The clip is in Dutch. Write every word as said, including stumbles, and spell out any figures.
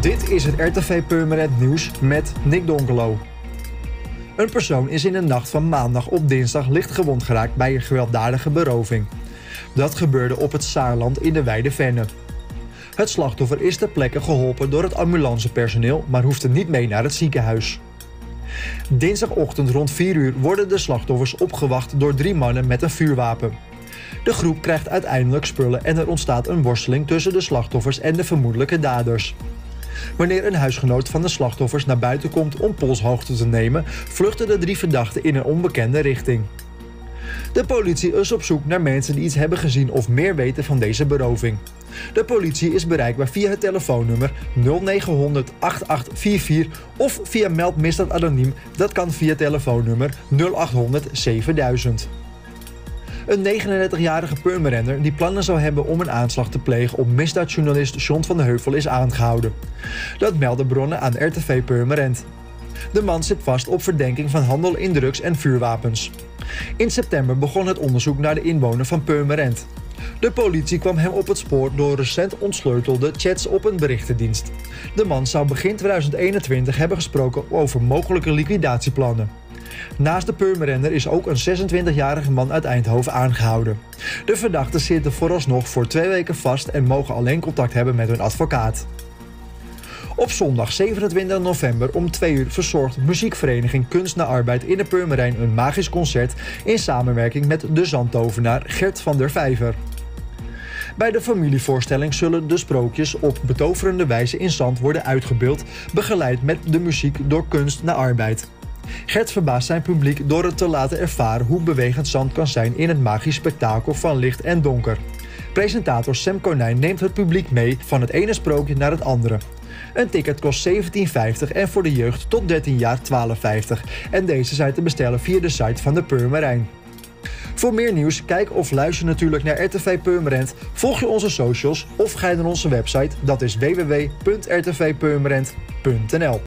Dit is het R T V Purmerend nieuws met Nick Donkelo. Een persoon is in de nacht van maandag op dinsdag lichtgewond geraakt bij een gewelddadige beroving. Dat gebeurde op het Saarland in de Weide Venne. Het slachtoffer is ter plekke geholpen door het ambulancepersoneel, maar hoefde niet mee naar het ziekenhuis. Dinsdagochtend rond vier uur worden de slachtoffers opgewacht door drie mannen met een vuurwapen. De groep krijgt uiteindelijk spullen en er ontstaat een worsteling tussen de slachtoffers en de vermoedelijke daders. Wanneer een huisgenoot van de slachtoffers naar buiten komt om polshoogte te nemen, vluchten de drie verdachten in een onbekende richting. De politie is op zoek naar mensen die iets hebben gezien of meer weten van deze beroving. De politie is bereikbaar via het telefoonnummer nul negenhonderd acht acht vier vier of via Meld Misdaad Anoniem, dat kan via telefoonnummer nul acht honderd zevenduizend. Een negenendertigjarige Purmerender die plannen zou hebben om een aanslag te plegen op misdaadjournalist John van den Heuvel is aangehouden. Dat melden bronnen aan R T V Purmerend. De man zit vast op verdenking van handel in drugs en vuurwapens. In september begon het onderzoek naar de inwoner van Purmerend. De politie kwam hem op het spoor door recent ontsleutelde chats op een berichtendienst. De man zou begin tweeduizend eenentwintig hebben gesproken over mogelijke liquidatieplannen. Naast de Purmerender is ook een zesentwintigjarige man uit Eindhoven aangehouden. De verdachten zitten vooralsnog voor twee weken vast en mogen alleen contact hebben met hun advocaat. Op zondag zevenentwintig november om twee uur verzorgt Muziekvereniging Kunst naar Arbeid in de Purmerijn een magisch concert in samenwerking met de zandtovenaar Gert van der Vijver. Bij de familievoorstelling zullen de sprookjes op betoverende wijze in zand worden uitgebeeld, begeleid met de muziek door Kunst naar Arbeid. Gert verbaast zijn publiek door het te laten ervaren hoe bewegend zand kan zijn in het magisch spektakel van licht en donker. Presentator Sam Konijn neemt het publiek mee van het ene sprookje naar het andere. Een ticket kost zeventien vijftig en voor de jeugd tot dertien jaar twaalf vijftig. En deze zijn te bestellen via de site van de Purmerijn. Voor meer nieuws, kijk of luister natuurlijk naar R T V Purmerend, volg je onze socials of ga je naar onze website, dat is w w w punt r t v purmerend punt n l.